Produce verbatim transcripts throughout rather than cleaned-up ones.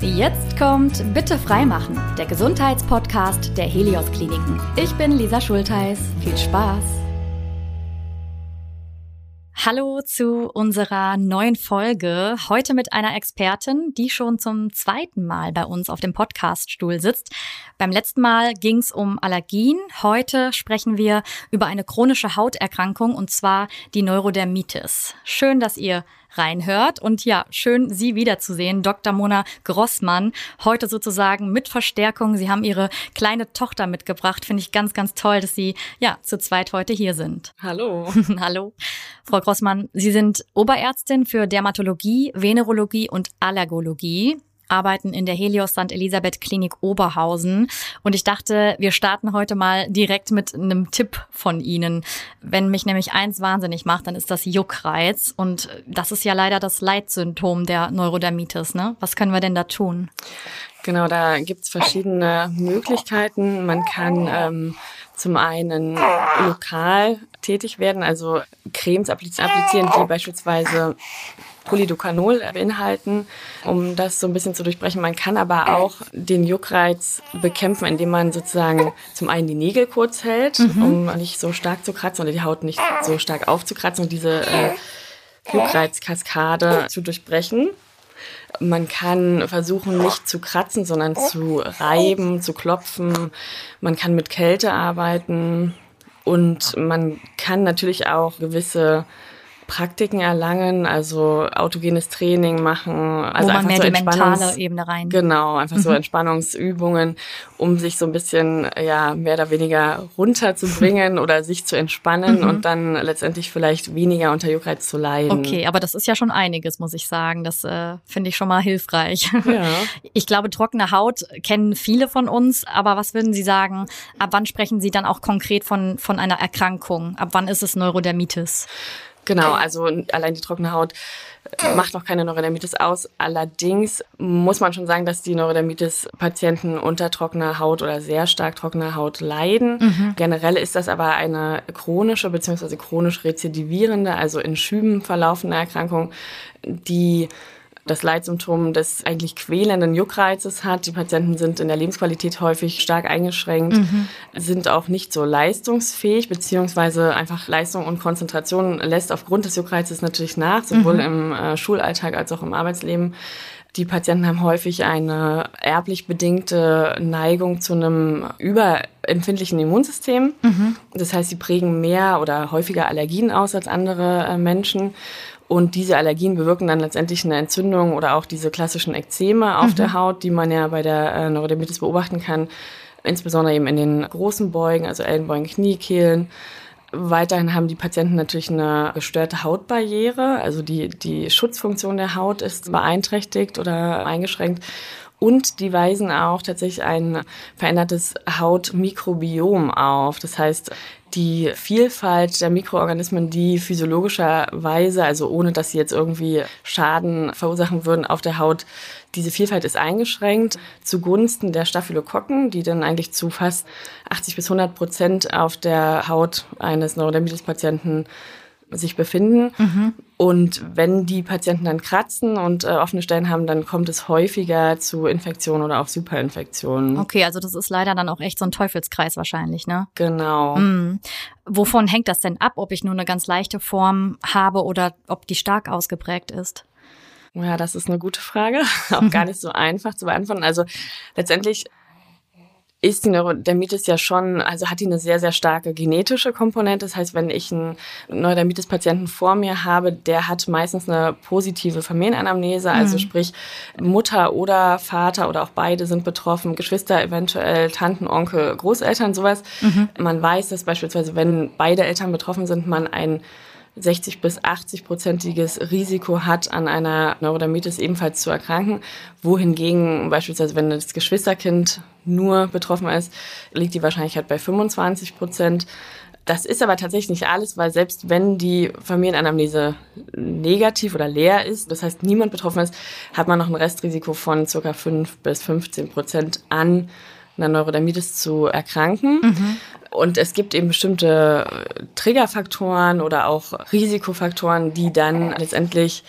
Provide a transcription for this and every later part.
Jetzt kommt Bitte Freimachen, der Gesundheitspodcast der Helios Kliniken. Ich bin Lisa Schultheis. Viel Spaß! Hallo zu unserer neuen Folge. Heute mit einer Expertin, die schon zum zweiten Mal bei uns auf dem Podcaststuhl sitzt. Beim letzten Mal ging es um Allergien. Heute sprechen wir über eine chronische Hauterkrankung, und zwar die Neurodermitis. Schön, dass ihr reinhört. Und ja, schön, Sie wiederzusehen, Doktor Mona Grossmann, heute sozusagen mit Verstärkung. Sie haben Ihre kleine Tochter mitgebracht. Finde ich ganz, ganz toll, dass Sie ja zu zweit heute hier sind. Hallo. Hallo. Frau Grossmann, Sie sind Oberärztin für Dermatologie, Venerologie und Allergologie, arbeiten in der Helios Sankt Elisabeth Klinik Oberhausen. Und ich dachte, wir starten heute mal direkt mit einem Tipp von Ihnen. Wenn mich nämlich eins wahnsinnig macht, dann ist das Juckreiz. Und das ist ja leider das Leitsymptom der Neurodermitis, ne? Was können wir denn da tun? Genau, da gibt's verschiedene Möglichkeiten. Man kann ähm, zum einen lokal tätig werden, also Cremes applizieren, die beispielsweise Polydokanol beinhalten, um das so ein bisschen zu durchbrechen. Man kann aber auch den Juckreiz bekämpfen, indem man sozusagen zum einen die Nägel kurz hält, mhm. um nicht so stark zu kratzen oder die Haut nicht so stark aufzukratzen und diese äh, Juckreizkaskade zu durchbrechen. Man kann versuchen, nicht zu kratzen, sondern zu reiben, zu klopfen. Man kann mit Kälte arbeiten und man kann natürlich auch gewisse Praktiken erlangen, also autogenes Training machen, also wo man einfach mehr so die Entspannungs- mentale Ebene rein. Genau, einfach so Entspannungsübungen, um sich so ein bisschen ja mehr oder weniger runterzubringen oder sich zu entspannen und dann letztendlich vielleicht weniger unter Juckreiz zu leiden. Okay, aber das ist ja schon einiges, muss ich sagen. Das äh, finde ich schon mal hilfreich. Ja. Ich glaube, trockene Haut kennen viele von uns, aber was würden Sie sagen, ab wann sprechen Sie dann auch konkret von von einer Erkrankung? Ab wann ist es Neurodermitis? Genau, also allein die trockene Haut macht noch keine Neurodermitis aus. Allerdings muss man schon sagen, dass die Neurodermitis-Patienten unter trockener Haut oder sehr stark trockener Haut leiden. Mhm. Generell ist das aber eine chronische bzw. chronisch rezidivierende, also in Schüben verlaufende Erkrankung, die das Leitsymptom des eigentlich quälenden Juckreizes hat. Die Patienten sind in der Lebensqualität häufig stark eingeschränkt, mhm. sind auch nicht so leistungsfähig, beziehungsweise einfach Leistung und Konzentration lässt aufgrund des Juckreizes natürlich nach, sowohl mhm. im äh, Schulalltag als auch im Arbeitsleben. Die Patienten haben häufig eine erblich bedingte Neigung zu einem überempfindlichen Immunsystem. Mhm. Das heißt, sie prägen mehr oder häufiger Allergien aus als andere äh, Menschen. Und diese Allergien bewirken dann letztendlich eine Entzündung oder auch diese klassischen Ekzeme auf mhm. der Haut, die man ja bei der Neurodermitis beobachten kann, insbesondere eben in den großen Beugen, also Ellenbeugen, Knie, Kehlen. Weiterhin haben die Patienten natürlich eine gestörte Hautbarriere, also die, die Schutzfunktion der Haut ist beeinträchtigt oder eingeschränkt. Und die weisen auch tatsächlich ein verändertes Hautmikrobiom auf. Das heißt, die Vielfalt der Mikroorganismen, die physiologischerweise, also ohne dass sie jetzt irgendwie Schaden verursachen würden auf der Haut, diese Vielfalt ist eingeschränkt zugunsten der Staphylokokken, die dann eigentlich zu fast achtzig bis hundert Prozent auf der Haut eines Neurodermitis-Patienten sich befinden. Mhm. Und wenn die Patienten dann kratzen und äh, offene Stellen haben, dann kommt es häufiger zu Infektionen oder auch Superinfektionen. Okay, also das ist leider dann auch echt so ein Teufelskreis wahrscheinlich, ne? Genau. Mhm. Wovon hängt das denn ab, ob ich nur eine ganz leichte Form habe oder ob die stark ausgeprägt ist? Ja, das ist eine gute Frage. Auch gar nicht so einfach zu beantworten. Also letztendlich ist die Neurodermitis ja schon, also hat die eine sehr, sehr starke genetische Komponente. Das heißt, wenn ich einen Neurodermitis-Patienten vor mir habe, der hat meistens eine positive Familienanamnese, also mhm. sprich Mutter oder Vater oder auch beide sind betroffen, Geschwister eventuell, Tanten, Onkel, Großeltern, sowas. Mhm. Man weiß, dass beispielsweise, wenn beide Eltern betroffen sind, man ein sechzig bis achtzig prozentiges Risiko hat, an einer Neurodermitis ebenfalls zu erkranken. Wohingegen beispielsweise, wenn das Geschwisterkind nur betroffen ist, liegt die Wahrscheinlichkeit bei fünfundzwanzig Prozent. Das ist aber tatsächlich nicht alles, weil selbst wenn die Familienanamnese negativ oder leer ist, das heißt niemand betroffen ist, hat man noch ein Restrisiko von ca. fünf bis fünfzehn Prozent an einer Neurodermitis zu erkranken. Mhm. Und es gibt eben bestimmte Triggerfaktoren oder auch Risikofaktoren, die dann letztendlich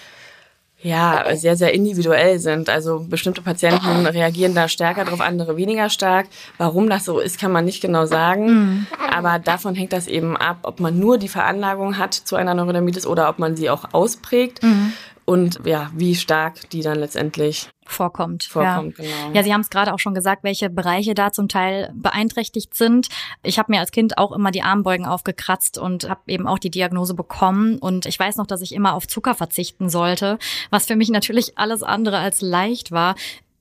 ja, sehr, sehr individuell sind. Also bestimmte Patienten reagieren da stärker drauf, andere weniger stark. Warum das so ist, kann man nicht genau sagen. Mhm. Aber davon hängt das eben ab, ob man nur die Veranlagung hat zu einer Neurodermitis oder ob man sie auch ausprägt. Mhm. Und ja, wie stark die dann letztendlich vorkommt. Vorkommt, ja. Genau. Ja, Sie haben es gerade auch schon gesagt, welche Bereiche da zum Teil beeinträchtigt sind. Ich habe mir als Kind auch immer die Armbeugen aufgekratzt und habe eben auch die Diagnose bekommen. Und ich weiß noch, dass ich immer auf Zucker verzichten sollte, was für mich natürlich alles andere als leicht war.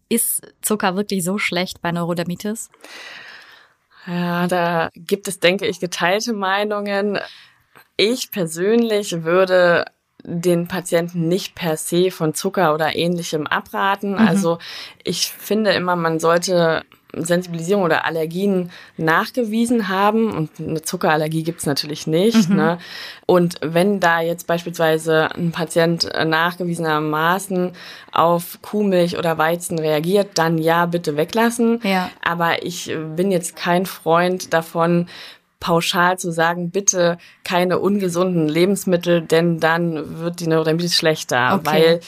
Ist Zucker wirklich so schlecht bei Neurodermitis? Ja, da gibt es, denke ich, geteilte Meinungen. Ich persönlich würde den Patienten nicht per se von Zucker oder Ähnlichem abraten. Mhm. Also ich finde immer, man sollte Sensibilisierung oder Allergien nachgewiesen haben. Und eine Zuckerallergie gibt's natürlich nicht. Mhm. Ne? Und wenn da jetzt beispielsweise ein Patient nachgewiesenermaßen auf Kuhmilch oder Weizen reagiert, dann ja, bitte weglassen. Ja. Aber ich bin jetzt kein Freund davon, pauschal zu sagen, bitte keine ungesunden Lebensmittel, denn dann wird die Neurodermitis schlechter, okay. Weil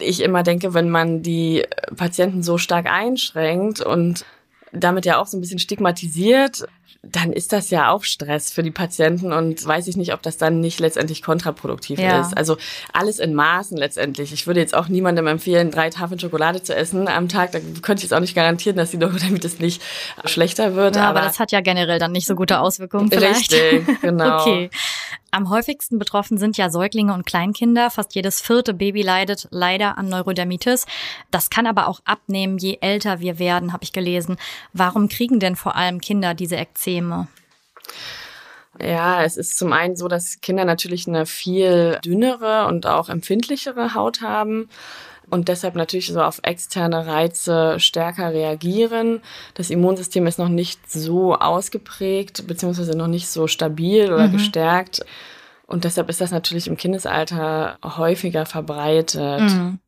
ich immer denke, wenn man die Patienten so stark einschränkt und damit ja auch so ein bisschen stigmatisiert, dann ist das ja auch Stress für die Patienten und weiß ich nicht, ob das dann nicht letztendlich kontraproduktiv ja. ist. Also alles in Maßen letztendlich. Ich würde jetzt auch niemandem empfehlen, drei Tafeln Schokolade zu essen am Tag. Da könnte ich jetzt auch nicht garantieren, dass die Neurodermitis nicht schlechter wird. Ja, aber, aber das hat ja generell dann nicht so gute Auswirkungen vielleicht. Richtig, genau. Okay. Am häufigsten betroffen sind ja Säuglinge und Kleinkinder. Fast jedes vierte Baby leidet leider an Neurodermitis. Das kann aber auch abnehmen, je älter wir werden, habe ich gelesen. Warum kriegen denn vor allem Kinder diese Ekzeme? Ja, es ist zum einen so, dass Kinder natürlich eine viel dünnere und auch empfindlichere Haut haben und deshalb natürlich so auf externe Reize stärker reagieren. Das Immunsystem ist noch nicht so ausgeprägt, beziehungsweise noch nicht so stabil oder mhm. gestärkt. Und deshalb ist das natürlich im Kindesalter häufiger verbreitet. Mhm.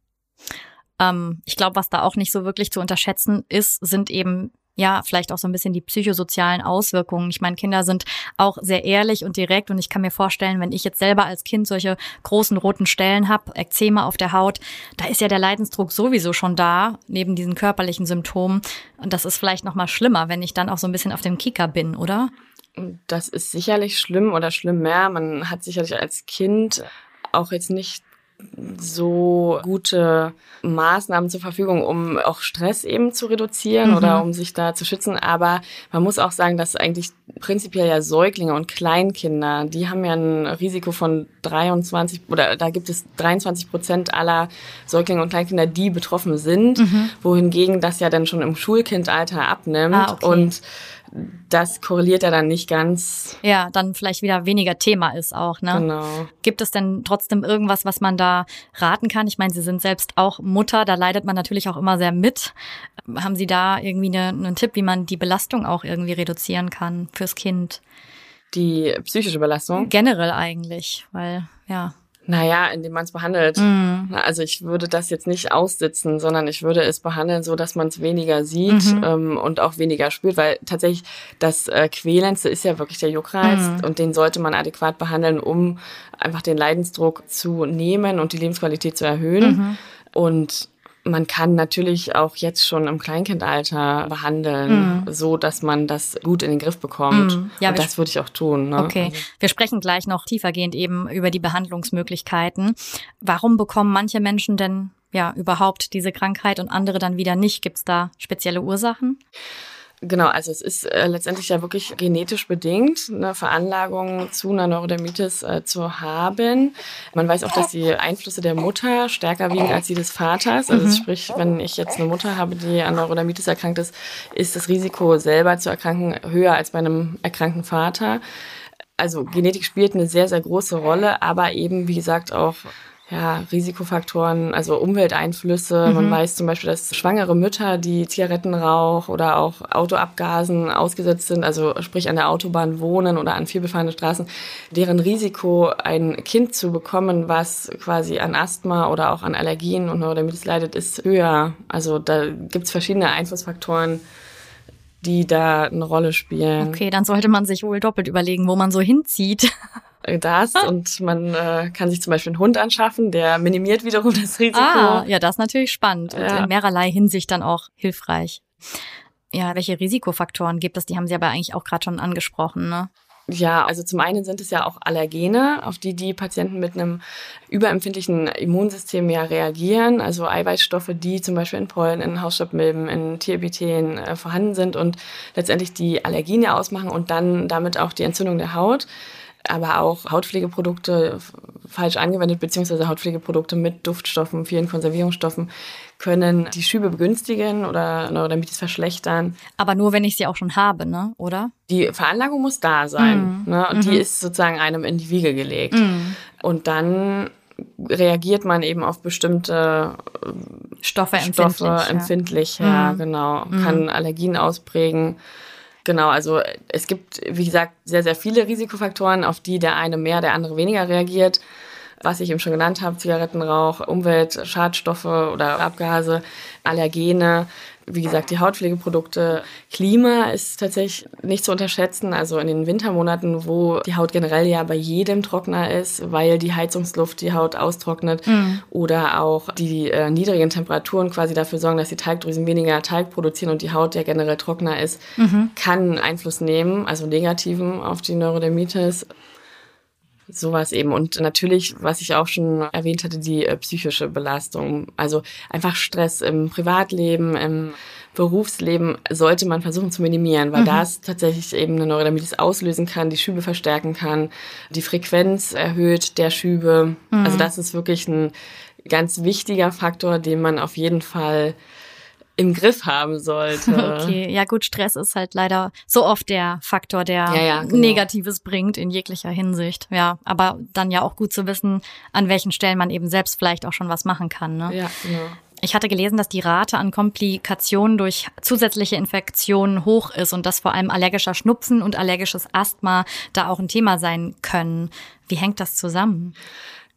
Ähm, ich glaube, was da auch nicht so wirklich zu unterschätzen ist, sind eben ja, vielleicht auch so ein bisschen die psychosozialen Auswirkungen. Ich meine, Kinder sind auch sehr ehrlich und direkt und ich kann mir vorstellen, wenn ich jetzt selber als Kind solche großen roten Stellen habe, Ekzeme auf der Haut, da ist ja der Leidensdruck sowieso schon da, neben diesen körperlichen Symptomen. Und das ist vielleicht noch mal schlimmer, wenn ich dann auch so ein bisschen auf dem Kicker bin, oder? Das ist sicherlich schlimm oder schlimm mehr. Man hat sicherlich als Kind auch jetzt nicht so gute Maßnahmen zur Verfügung, um auch Stress eben zu reduzieren mhm. oder um sich da zu schützen. Aber man muss auch sagen, dass eigentlich prinzipiell ja Säuglinge und Kleinkinder, die haben ja ein Risiko von dreiundzwanzig oder da gibt es dreiundzwanzig Prozent aller Säuglinge und Kleinkinder, die betroffen sind, mhm. wohingegen das ja dann schon im Schulkindalter abnimmt. Ah, okay. Und das korreliert ja dann nicht ganz. Ja, dann vielleicht wieder weniger Thema ist auch, ne? Genau. Gibt es denn trotzdem irgendwas, was man da raten kann? Ich meine, Sie sind selbst auch Mutter, da leidet man natürlich auch immer sehr mit. Haben Sie da irgendwie eine, einen Tipp, wie man die Belastung auch irgendwie reduzieren kann fürs Kind? Die psychische Belastung? Generell eigentlich, weil, ja. Naja, indem man es behandelt. Mhm. Also ich würde das jetzt nicht aussitzen, sondern ich würde es behandeln, so dass man es weniger sieht mhm. ähm, und auch weniger spürt, weil tatsächlich das äh, Quälendste ist ja wirklich der Juckreiz mhm. und den sollte man adäquat behandeln, um einfach den Leidensdruck zu nehmen und die Lebensqualität zu erhöhen. Mhm. Und man kann natürlich auch jetzt schon im Kleinkindalter behandeln, mhm. so dass man das gut in den Griff bekommt. Mhm. Ja, und das würde ich auch tun. Ne? Okay, also. Wir sprechen gleich noch tiefergehend eben über die Behandlungsmöglichkeiten. Warum bekommen manche Menschen denn ja überhaupt diese Krankheit und andere dann wieder nicht? Gibt es da spezielle Ursachen? Genau, also es ist äh, letztendlich ja wirklich genetisch bedingt, eine Veranlagung zu einer Neurodermitis äh, zu haben. Man weiß auch, dass die Einflüsse der Mutter stärker wiegen als die des Vaters. Also mhm. sprich, wenn ich jetzt eine Mutter habe, die an Neurodermitis erkrankt ist, ist das Risiko, selber zu erkranken, höher als bei einem erkrankten Vater. Also Genetik spielt eine sehr, sehr große Rolle, aber eben, wie gesagt, auch ja, Risikofaktoren, also Umwelteinflüsse. Mhm. Man weiß zum Beispiel, dass schwangere Mütter, die Zigarettenrauch oder auch Autoabgasen ausgesetzt sind, also sprich an der Autobahn wohnen oder an vielbefahrenen Straßen, deren Risiko, ein Kind zu bekommen, was quasi an Asthma oder auch an Allergien und Neurodermitis leidet, ist höher. Also da gibt's verschiedene Einflussfaktoren, die da eine Rolle spielen. Okay, dann sollte man sich wohl doppelt überlegen, wo man so hinzieht. das ah. und man äh, kann sich zum Beispiel einen Hund anschaffen, der minimiert wiederum das Risiko. Ah, ja, das ist natürlich spannend ja. und in mehrerlei Hinsicht dann auch hilfreich. Ja, welche Risikofaktoren gibt es? Die haben Sie aber eigentlich auch gerade schon angesprochen, ne? Ja, also zum einen sind es ja auch Allergene, auf die die Patienten mit einem überempfindlichen Immunsystem ja reagieren. Also Eiweißstoffe, die zum Beispiel in Pollen, in Hausstaubmilben, in Tierepithen äh, vorhanden sind und letztendlich die Allergien ja ausmachen und dann damit auch die Entzündung der Haut. Aber auch Hautpflegeprodukte falsch angewendet, beziehungsweise Hautpflegeprodukte mit Duftstoffen, vielen Konservierungsstoffen, können die Schübe begünstigen oder Neurodermitis verschlechtern. Aber nur, wenn ich sie auch schon habe, ne? Oder? Die Veranlagung muss da sein. Mhm. Ne? Und mhm. die ist sozusagen einem in die Wiege gelegt. Mhm. Und dann reagiert man eben auf bestimmte Stoffe empfindlich. Stoffe empfindlich, ja, ja mhm. genau. Kann mhm. Allergien ausprägen. Genau, also es gibt, wie gesagt, sehr, sehr viele Risikofaktoren, auf die der eine mehr, der andere weniger reagiert. Was ich eben schon genannt habe, Zigarettenrauch, Umwelt, Schadstoffe oder Abgase, Allergene, wie gesagt, die Hautpflegeprodukte. Klima ist tatsächlich nicht zu unterschätzen, also in den Wintermonaten, wo die Haut generell ja bei jedem trockener ist, weil die Heizungsluft die Haut austrocknet mhm. oder auch die äh, niedrigen Temperaturen quasi dafür sorgen, dass die Talgdrüsen weniger Talg produzieren und die Haut ja generell trockener ist, mhm. kann Einfluss nehmen, also negativen auf die Neurodermitis. Sowas eben. Und natürlich, was ich auch schon erwähnt hatte, die äh, psychische Belastung. Also einfach Stress im Privatleben, im Berufsleben sollte man versuchen zu minimieren, weil mhm. das tatsächlich eben eine Neurodermitis auslösen kann, die Schübe verstärken kann, die Frequenz erhöht der Schübe. Mhm. Also das ist wirklich ein ganz wichtiger Faktor, den man auf jeden Fall im Griff haben sollte. Okay, ja gut, Stress ist halt leider so oft der Faktor, der ja, ja, genau. Negatives bringt in jeglicher Hinsicht. Ja, aber dann ja auch gut zu wissen, an welchen Stellen man eben selbst vielleicht auch schon was machen kann. Ne? Ja, genau. Ich hatte gelesen, dass die Rate an Komplikationen durch zusätzliche Infektionen hoch ist und dass vor allem allergischer Schnupfen und allergisches Asthma da auch ein Thema sein können. Wie hängt das zusammen?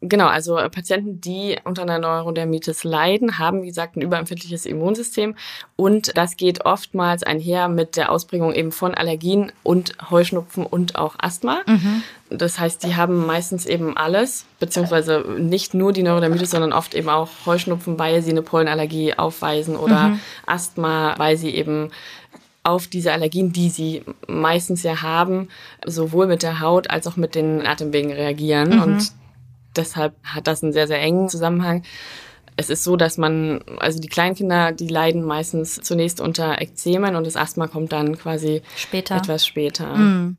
Genau, also Patienten, die unter einer Neurodermitis leiden, haben, wie gesagt, ein überempfindliches Immunsystem und das geht oftmals einher mit der Ausprägung eben von Allergien und Heuschnupfen und auch Asthma. Mhm. Das heißt, die haben meistens eben alles, beziehungsweise nicht nur die Neurodermitis, sondern oft eben auch Heuschnupfen, weil sie eine Pollenallergie aufweisen oder mhm. Asthma, weil sie eben auf diese Allergien, die sie meistens ja haben, sowohl mit der Haut als auch mit den Atemwegen reagieren mhm. und deshalb hat das einen sehr, sehr engen Zusammenhang. Es ist so, dass man, also die Kleinkinder, die leiden meistens zunächst unter Ekzemen und das Asthma kommt dann quasi später. etwas später. Mm.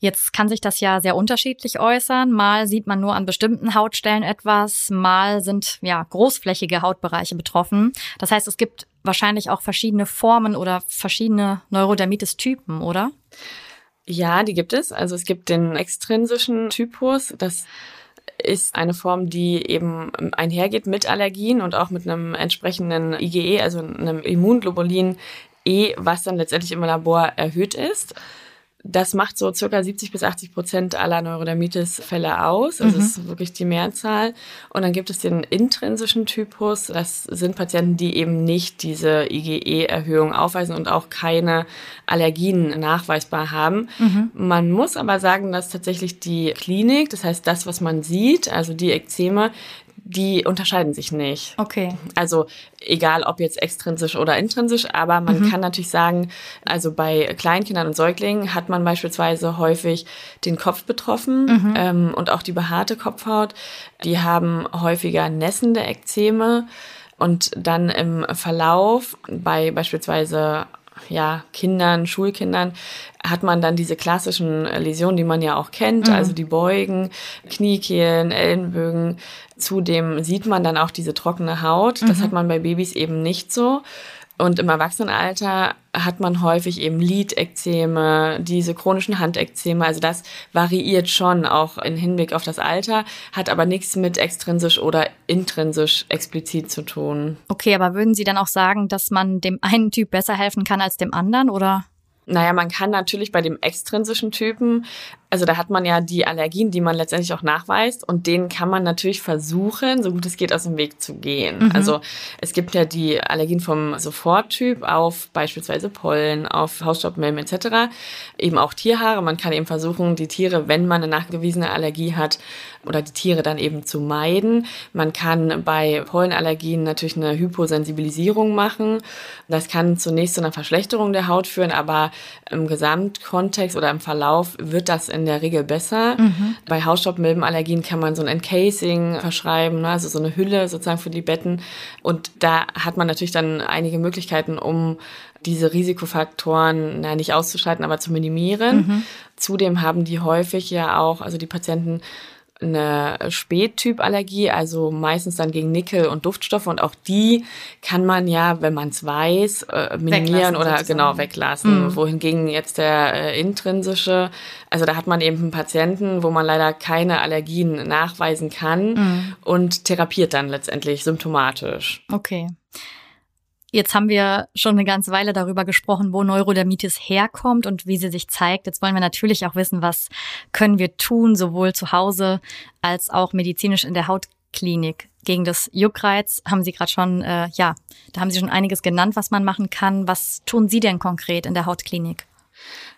Jetzt kann sich das ja sehr unterschiedlich äußern. Mal sieht man nur an bestimmten Hautstellen etwas, mal sind ja großflächige Hautbereiche betroffen. Das heißt, es gibt wahrscheinlich auch verschiedene Formen oder verschiedene Neurodermitis-Typen, oder? Ja, die gibt es. Also es gibt den extrinsischen Typus. Das ist eine Form, die eben einhergeht mit Allergien und auch mit einem entsprechenden I G E, also einem Immunglobulin E, was dann letztendlich im Labor erhöht ist. Das macht so circa siebzig bis achtzig Prozent aller Neurodermitis-Fälle aus. Also mhm. das ist wirklich die Mehrzahl. Und dann gibt es den intrinsischen Typus. Das sind Patienten, die eben nicht diese I G E-Erhöhung aufweisen und auch keine Allergien nachweisbar haben. Mhm. Man muss aber sagen, dass tatsächlich die Klinik, das heißt das, was man sieht, also die Ekzeme, die unterscheiden sich nicht. Okay. Also egal, ob jetzt extrinsisch oder intrinsisch, aber man mhm. kann natürlich sagen, also bei Kleinkindern und Säuglingen hat man beispielsweise häufig den Kopf betroffen mhm. ähm, und auch die behaarte Kopfhaut. Die haben häufiger nässende Ekzeme und dann im Verlauf bei beispielsweise ja, Kindern, Schulkindern, hat man dann diese klassischen Läsionen, die man ja auch kennt, mhm. also die Beugen, Kniekehlen, Ellenbögen. Zudem sieht man dann auch diese trockene Haut. Mhm. Das hat man bei Babys eben nicht so. Und im Erwachsenenalter hat man häufig eben Lidekzeme, diese chronischen Handekzeme. Also das variiert schon auch im Hinblick auf das Alter, hat aber nichts mit extrinsisch oder intrinsisch explizit zu tun. Okay, aber würden Sie dann auch sagen, dass man dem einen Typ besser helfen kann als dem anderen, oder? Naja, man kann natürlich bei dem extrinsischen Typen, also da hat man ja die Allergien, die man letztendlich auch nachweist, und denen kann man natürlich versuchen, so gut es geht, aus dem Weg zu gehen. Mhm. Also es gibt ja die Allergien vom Soforttyp auf beispielsweise Pollen, auf Hausstaubmilben et cetera, eben auch Tierhaare. Man kann eben versuchen, die Tiere, wenn man eine nachgewiesene Allergie hat, oder die Tiere dann eben zu meiden. Man kann bei Pollenallergien natürlich eine Hyposensibilisierung machen. Das kann zunächst zu einer Verschlechterung der Haut führen, aber im Gesamtkontext oder im Verlauf wird das in der Regel besser. Mhm. Bei Hausstaubmilbenallergien kann man so ein Encasing verschreiben, also so eine Hülle sozusagen für die Betten. Und da hat man natürlich dann einige Möglichkeiten, um diese Risikofaktoren na, nicht auszuschalten, aber zu minimieren. Mhm. Zudem haben die häufig ja auch, also die Patienten, eine Spättyp-Allergie, also meistens dann gegen Nickel und Duftstoffe, und auch die kann man ja, wenn man es weiß, äh, minimieren weglassen, oder sozusagen. Genau weglassen. Mhm. Wohingegen jetzt der äh, intrinsische, also da hat man eben einen Patienten, wo man leider keine Allergien nachweisen kann, mhm, und therapiert dann letztendlich symptomatisch. Okay. Jetzt haben wir schon eine ganze Weile darüber gesprochen, wo Neurodermitis herkommt und wie sie sich zeigt. Jetzt wollen wir natürlich auch wissen, was können wir tun, sowohl zu Hause als auch medizinisch in der Hautklinik. Gegen das Juckreiz haben Sie gerade schon, äh, ja, da haben Sie schon einiges genannt, was man machen kann. Was tun Sie denn konkret in der Hautklinik?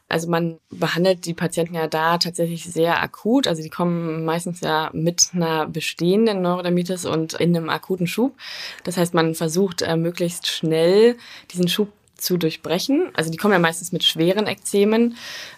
Also man behandelt die Patienten ja da tatsächlich sehr akut. Also die kommen meistens ja mit einer bestehenden Neurodermitis und in einem akuten Schub. Das heißt, man versucht möglichst schnell diesen Schub zu durchbrechen. Also die kommen ja meistens mit schweren Ekzemen,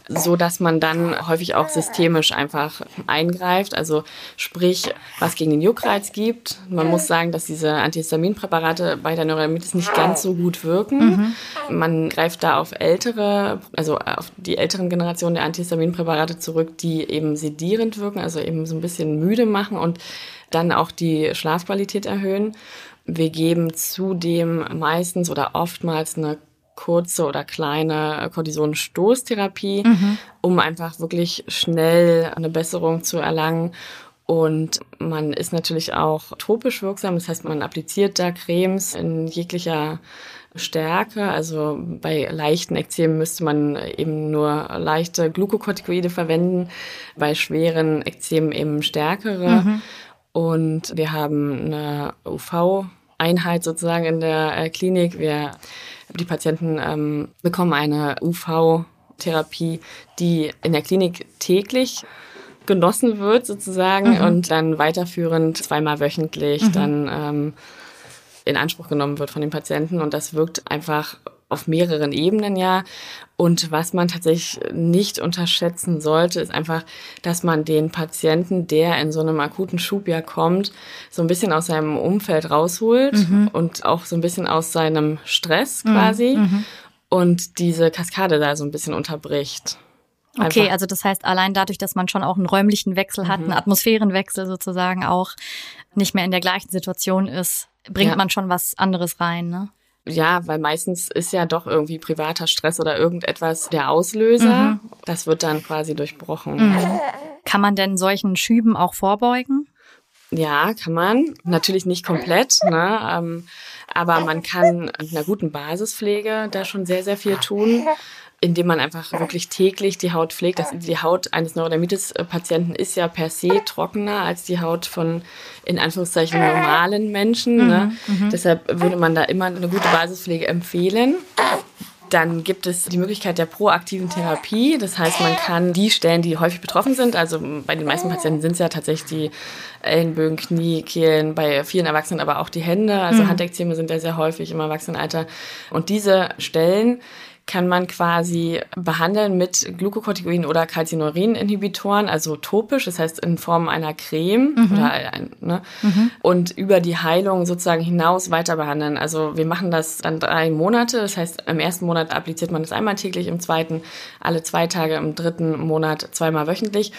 so dass man dann häufig auch systemisch einfach eingreift. Also sprich, was gegen den Juckreiz gibt. Man muss sagen, dass diese Antihistaminpräparate bei der Neurodermitis nicht ganz so gut wirken. Mhm. Man greift da auf ältere, also auf die älteren Generationen der Antihistaminpräparate zurück, die eben sedierend wirken, also eben so ein bisschen müde machen und dann auch die Schlafqualität erhöhen. Wir geben zudem meistens oder oftmals eine kurze oder kleine Kortisonstoßtherapie, mhm, um einfach wirklich schnell eine Besserung zu erlangen. Und man ist natürlich auch topisch wirksam, das heißt, man appliziert da Cremes in jeglicher Stärke. Also bei leichten Ekzemen müsste man eben nur leichte Glukokortikoide verwenden, bei schweren Ekzemen eben stärkere. Mhm. Und wir haben eine U V-Einheit sozusagen in der Klinik. Wir, die Patienten ähm, bekommen eine U V-Therapie, die in der Klinik täglich genossen wird sozusagen, mhm, und dann weiterführend zweimal wöchentlich, mhm, dann ähm, in Anspruch genommen wird von den Patienten. Und das wirkt einfach auf mehreren Ebenen ja. Und was man tatsächlich nicht unterschätzen sollte, ist einfach, dass man den Patienten, der in so einem akuten Schub ja kommt, so ein bisschen aus seinem Umfeld rausholt, mhm, und auch so ein bisschen aus seinem Stress quasi, mhm, und diese Kaskade da so ein bisschen unterbricht. Einfach. Okay, also das heißt, allein dadurch, dass man schon auch einen räumlichen Wechsel hat, mhm, einen Atmosphärenwechsel sozusagen auch, nicht mehr in der gleichen Situation ist, bringt ja man schon was anderes rein, ne? Ja, weil meistens ist ja doch irgendwie privater Stress oder irgendetwas der Auslöser. Mhm. Das wird dann quasi durchbrochen. Mhm. Kann man denn solchen Schüben auch vorbeugen? Ja, kann man. Natürlich nicht komplett, ne? Aber man kann mit einer guten Basispflege da schon sehr, sehr viel tun, indem man einfach wirklich täglich die Haut pflegt. Das, die Haut eines Neurodermitis-Patienten ist ja per se trockener als die Haut von, in Anführungszeichen, normalen Menschen. Mhm, ne? Mhm. Deshalb würde man da immer eine gute Basispflege empfehlen. Dann gibt es die Möglichkeit der proaktiven Therapie. Das heißt, man kann die Stellen, die häufig betroffen sind, also bei den meisten Patienten sind es ja tatsächlich die Ellenbögen, Knie, Kehlen, bei vielen Erwachsenen aber auch die Hände. Also mhm. Handekzeme sind ja sehr häufig im Erwachsenenalter. Und diese Stellen kann man quasi behandeln mit Glukokortikoiden oder Calcineurin-Inhibitoren, also topisch, das heißt in Form einer Creme, mhm, oder ein, ne, mhm, und über die Heilung sozusagen hinaus weiter behandeln. Also wir machen das dann drei Monate, das heißt im ersten Monat appliziert man das einmal täglich, im zweiten alle zwei Tage, im dritten Monat zweimal wöchentlich,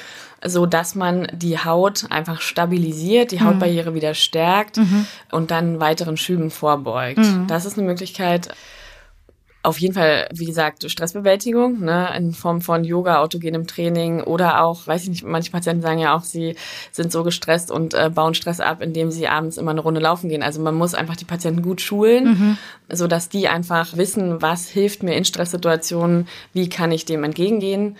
so dass man die Haut einfach stabilisiert, die Hautbarriere mhm. wieder stärkt mhm. und dann weiteren Schüben vorbeugt. Mhm. Das ist eine Möglichkeit. Auf jeden Fall, wie gesagt, Stressbewältigung, ne, in Form von Yoga, autogenem Training oder auch, weiß ich nicht, manche Patienten sagen ja auch, sie sind so gestresst und äh, bauen Stress ab, indem sie abends immer eine Runde laufen gehen. Also man muss einfach die Patienten gut schulen, mhm. sodass die einfach wissen, was hilft mir in Stresssituationen, wie kann ich dem entgegengehen.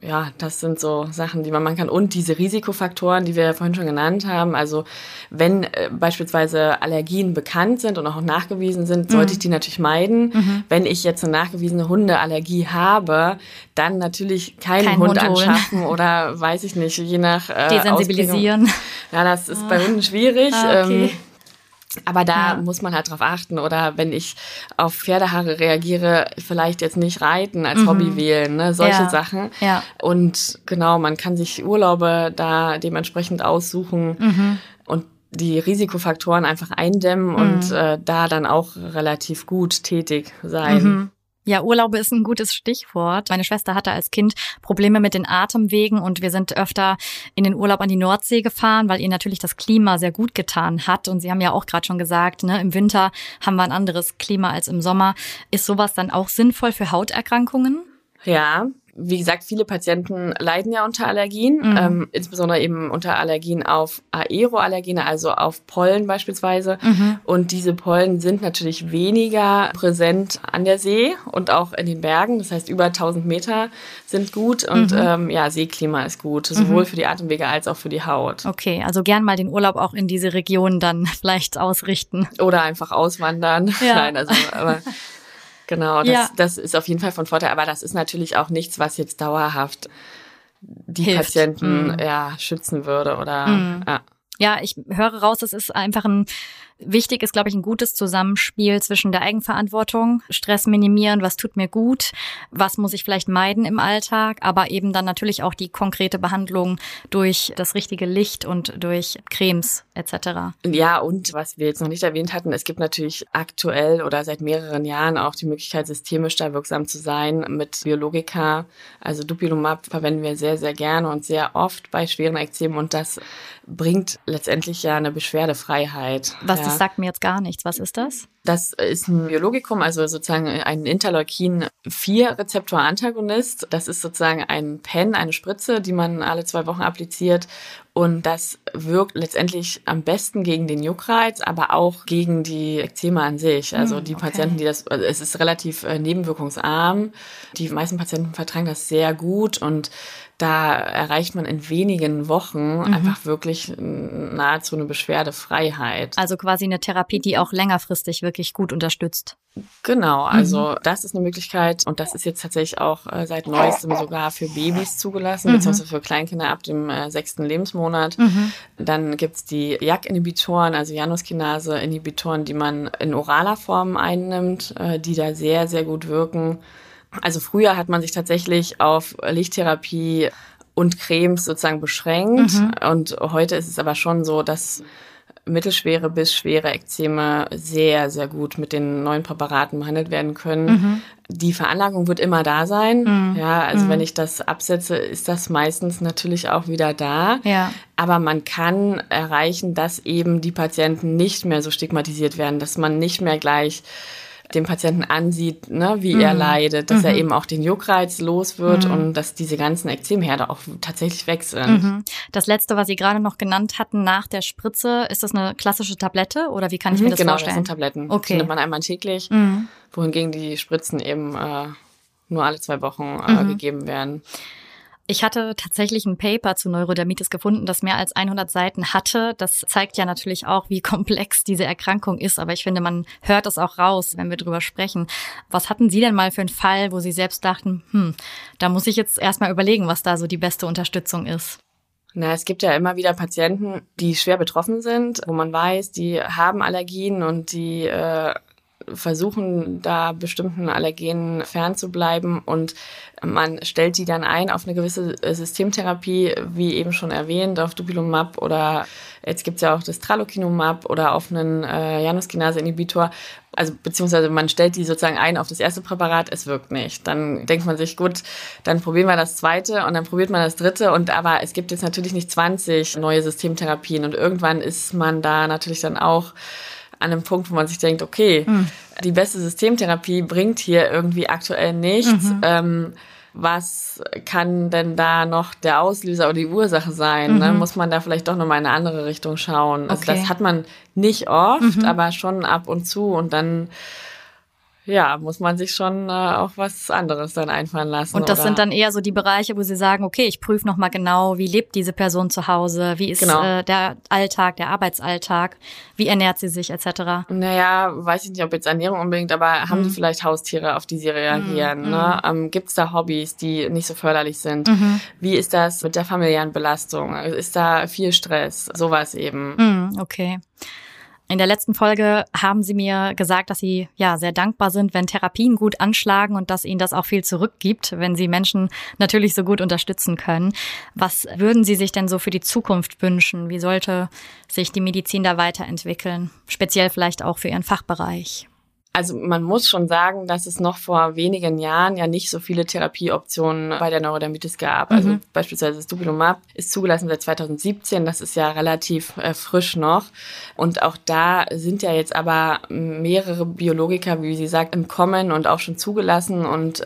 Ja, das sind so Sachen, die man machen kann. Und diese Risikofaktoren, die wir ja vorhin schon genannt haben. Also wenn äh, beispielsweise Allergien bekannt sind und auch nachgewiesen sind, mhm. sollte ich die natürlich meiden. Mhm. Wenn ich jetzt eine nachgewiesene Hundeallergie habe, dann natürlich keinen Kein Hund, Hund anschaffen oder weiß ich nicht, je nach äh, Desensibilisieren. Ausprägung. Ja, das ist ah. bei Hunden schwierig. Ah, okay. ähm, Aber da ja. muss man halt drauf achten. Oder wenn ich auf Pferdehaare reagiere, vielleicht jetzt nicht reiten als mhm. Hobby wählen, ne? Solche ja. Sachen. Ja. Und genau, man kann sich Urlaube da dementsprechend aussuchen mhm. und die Risikofaktoren einfach eindämmen mhm. und äh, da dann auch relativ gut tätig sein. Mhm. Ja, Urlaube ist ein gutes Stichwort. Meine Schwester hatte als Kind Probleme mit den Atemwegen und wir sind öfter in den Urlaub an die Nordsee gefahren, weil ihr natürlich das Klima sehr gut getan hat. Und Sie haben ja auch gerade schon gesagt, ne, im Winter haben wir ein anderes Klima als im Sommer. Ist sowas dann auch sinnvoll für Hauterkrankungen? Ja, wie gesagt, viele Patienten leiden ja unter Allergien, mhm. ähm, insbesondere eben unter Allergien auf Aeroallergene, also auf Pollen beispielsweise. Mhm. Und diese Pollen sind natürlich weniger präsent an der See und auch in den Bergen. Das heißt, über tausend Meter sind gut und mhm. ähm, ja, Seeklima ist gut, sowohl mhm. für die Atemwege als auch für die Haut. Okay, also gern mal den Urlaub auch in diese Region dann vielleicht ausrichten. Oder einfach auswandern. Ja. Nein, also aber... Genau, das, ja. das ist auf jeden Fall von Vorteil, aber das ist natürlich auch nichts, was jetzt dauerhaft die Hilft. Patienten mm. ja, schützen würde. Oder mm. ja. ja, ich höre raus, es ist einfach ein, wichtig ist, glaube ich, ein gutes Zusammenspiel zwischen der Eigenverantwortung, Stress minimieren, was tut mir gut, was muss ich vielleicht meiden im Alltag, aber eben dann natürlich auch die konkrete Behandlung durch das richtige Licht und durch Cremes et cetera. Ja, und was wir jetzt noch nicht erwähnt hatten, es gibt natürlich aktuell oder seit mehreren Jahren auch die Möglichkeit, systemisch da wirksam zu sein mit Biologika. Also Dupilumab verwenden wir sehr, sehr gerne und sehr oft bei schweren Ekzemen und das bringt letztendlich ja eine Beschwerdefreiheit. Was ja. Das sagt mir jetzt gar nichts. Was ist das? Das ist ein Biologikum, also sozusagen ein Interleukin vier Rezeptor-Antagonist. Das ist sozusagen ein Pen, eine Spritze, die man alle zwei Wochen appliziert. Und das wirkt letztendlich am besten gegen den Juckreiz, aber auch gegen die Ekzeme an sich. Also die okay. Patienten, die das, also es ist relativ nebenwirkungsarm. Die meisten Patienten vertragen das sehr gut und da erreicht man in wenigen Wochen mhm. einfach wirklich nahezu eine Beschwerdefreiheit. Also quasi eine Therapie, die auch längerfristig wirklich gut unterstützt. Genau, also mhm. das ist eine Möglichkeit und das ist jetzt tatsächlich auch seit Neuestem sogar für Babys zugelassen, mhm. beziehungsweise für Kleinkinder ab dem sechsten Lebensmonat. Mhm. Dann gibt's die Jak-Inhibitoren, also Januskinase-Inhibitoren, die man in oraler Form einnimmt, die da sehr, sehr gut wirken. Also früher hat man sich tatsächlich auf Lichttherapie und Cremes sozusagen beschränkt mhm. und heute ist es aber schon so, dass mittelschwere bis schwere Ekzeme sehr, sehr gut mit den neuen Präparaten behandelt werden können. Mhm. Die Veranlagung wird immer da sein. Mhm. Ja, also mhm. wenn ich das absetze, ist das meistens natürlich auch wieder da. Ja. Aber man kann erreichen, dass eben die Patienten nicht mehr so stigmatisiert werden, dass man nicht mehr gleich dem Patienten ansieht, ne, wie mhm. er leidet, dass mhm. er eben auch den Juckreiz los wird mhm. und dass diese ganzen Ekzemherde auch tatsächlich weg sind. Mhm. Das Letzte, was Sie gerade noch genannt hatten, nach der Spritze, ist das eine klassische Tablette oder wie kann ich mhm, mir das genau, vorstellen? Genau, das sind Tabletten. Okay. Die nimmt man einmal täglich, mhm. wohingegen die Spritzen eben äh, nur alle zwei Wochen äh, mhm. gegeben werden. Ich hatte tatsächlich ein Paper zu Neurodermitis gefunden, das mehr als hundert Seiten hatte. Das zeigt ja natürlich auch, wie komplex diese Erkrankung ist. Aber ich finde, man hört es auch raus, wenn wir drüber sprechen. Was hatten Sie denn mal für einen Fall, wo Sie selbst dachten, hm, da muss ich jetzt erstmal überlegen, was da so die beste Unterstützung ist? Na, es gibt ja immer wieder Patienten, die schwer betroffen sind, wo man weiß, die haben Allergien und die äh versuchen, da bestimmten Allergenen fernzubleiben und man stellt die dann ein auf eine gewisse Systemtherapie, wie eben schon erwähnt, auf Dupilumab oder jetzt gibt's ja auch das Tralokinumab oder auf einen äh, Januskinase-Inhibitor, also beziehungsweise man stellt die sozusagen ein auf das erste Präparat, es wirkt nicht. Dann denkt man sich, gut, dann probieren wir das zweite und dann probiert man das dritte und aber es gibt jetzt natürlich nicht zwanzig neue Systemtherapien und irgendwann ist man da natürlich dann auch an einem Punkt, wo man sich denkt, okay, mhm. Die beste Systemtherapie bringt hier irgendwie aktuell nichts. Mhm. Ähm, was kann denn da noch der Auslöser oder die Ursache sein? Mhm. Ne? Muss man da vielleicht doch nochmal in eine andere Richtung schauen? Okay. Also das hat man nicht oft, mhm. aber schon ab und zu. Und dann ja, muss man sich schon äh, auch was anderes dann einfallen lassen. Und das oder? sind dann eher so die Bereiche, wo Sie sagen, okay, ich prüfe nochmal genau, wie lebt diese Person zu Hause, wie ist genau. äh, der Alltag, der Arbeitsalltag, wie ernährt sie sich et cetera? Naja, weiß ich nicht, ob jetzt Ernährung unbedingt, aber haben mhm. die vielleicht Haustiere, auf die sie reagieren? Mhm. Ne? Ähm, gibt es da Hobbys, die nicht so förderlich sind? Mhm. Wie ist das mit der familiären Belastung? Ist da viel Stress? Sowas eben. Mhm, okay. In der letzten Folge haben Sie mir gesagt, dass Sie ja sehr dankbar sind, wenn Therapien gut anschlagen und dass Ihnen das auch viel zurückgibt, wenn Sie Menschen natürlich so gut unterstützen können. Was würden Sie sich denn so für die Zukunft wünschen? Wie sollte sich die Medizin da weiterentwickeln? Speziell vielleicht auch für Ihren Fachbereich. Also man muss schon sagen, dass es noch vor wenigen Jahren ja nicht so viele Therapieoptionen bei der Neurodermitis gab. Mhm. Also beispielsweise das Dupilumab ist zugelassen seit zweitausendsiebzehn, das ist ja relativ äh, frisch noch. Und auch da sind ja jetzt aber mehrere Biologika, wie sie sagt, im Kommen und auch schon zugelassen. Und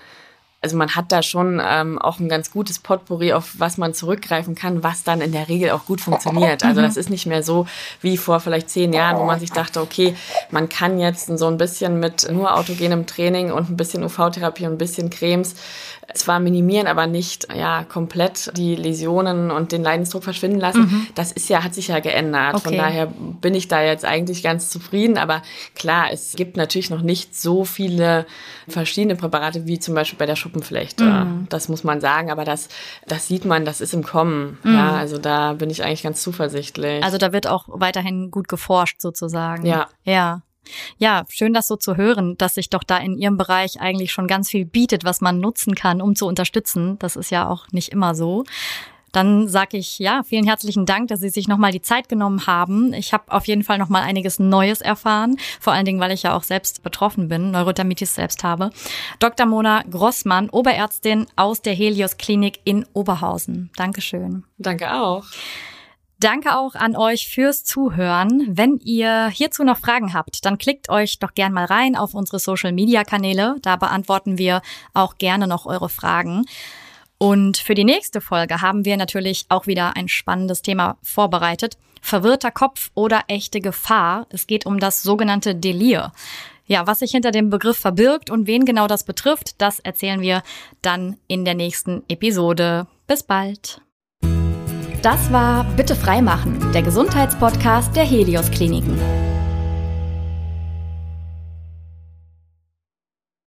also man hat da schon ähm, auch ein ganz gutes Potpourri, auf was man zurückgreifen kann, was dann in der Regel auch gut funktioniert. Also das ist nicht mehr so wie vor vielleicht zehn Jahren, wo man sich dachte, okay, man kann jetzt so ein bisschen mit nur autogenem Training und ein bisschen U V-Therapie und ein bisschen Cremes zwar minimieren, aber nicht ja komplett die Läsionen und den Leidensdruck verschwinden lassen. Mhm. Das ist ja, hat sich ja geändert. Okay. Von daher bin ich da jetzt eigentlich ganz zufrieden. Aber klar, es gibt natürlich noch nicht so viele verschiedene Präparate wie zum Beispiel bei der Schuppenflechte. Mhm. Das muss man sagen, aber das, das sieht man, das ist im Kommen. Mhm. Ja, also da bin ich eigentlich ganz zuversichtlich. Also da wird auch weiterhin gut geforscht sozusagen. Ja. Ja. Ja, schön, das so zu hören, dass sich doch da in Ihrem Bereich eigentlich schon ganz viel bietet, was man nutzen kann, um zu unterstützen. Das ist ja auch nicht immer so. Dann sage ich, ja, vielen herzlichen Dank, dass Sie sich nochmal die Zeit genommen haben. Ich habe auf jeden Fall nochmal einiges Neues erfahren, vor allen Dingen, weil ich ja auch selbst betroffen bin, Neurodermitis selbst habe. Doktor Mona Grossmann, Oberärztin aus der Helios Klinik in Oberhausen. Dankeschön. Danke auch. Danke auch an euch fürs Zuhören. Wenn ihr hierzu noch Fragen habt, dann klickt euch doch gern mal rein auf unsere Social-Media-Kanäle. Da beantworten wir auch gerne noch eure Fragen. Und für die nächste Folge haben wir natürlich auch wieder ein spannendes Thema vorbereitet. Verwirrter Kopf oder echte Gefahr. Es geht um das sogenannte Delir. Ja, was sich hinter dem Begriff verbirgt und wen genau das betrifft, das erzählen wir dann in der nächsten Episode. Bis bald. Das war Bitte Freimachen, der Gesundheitspodcast der Helios Kliniken.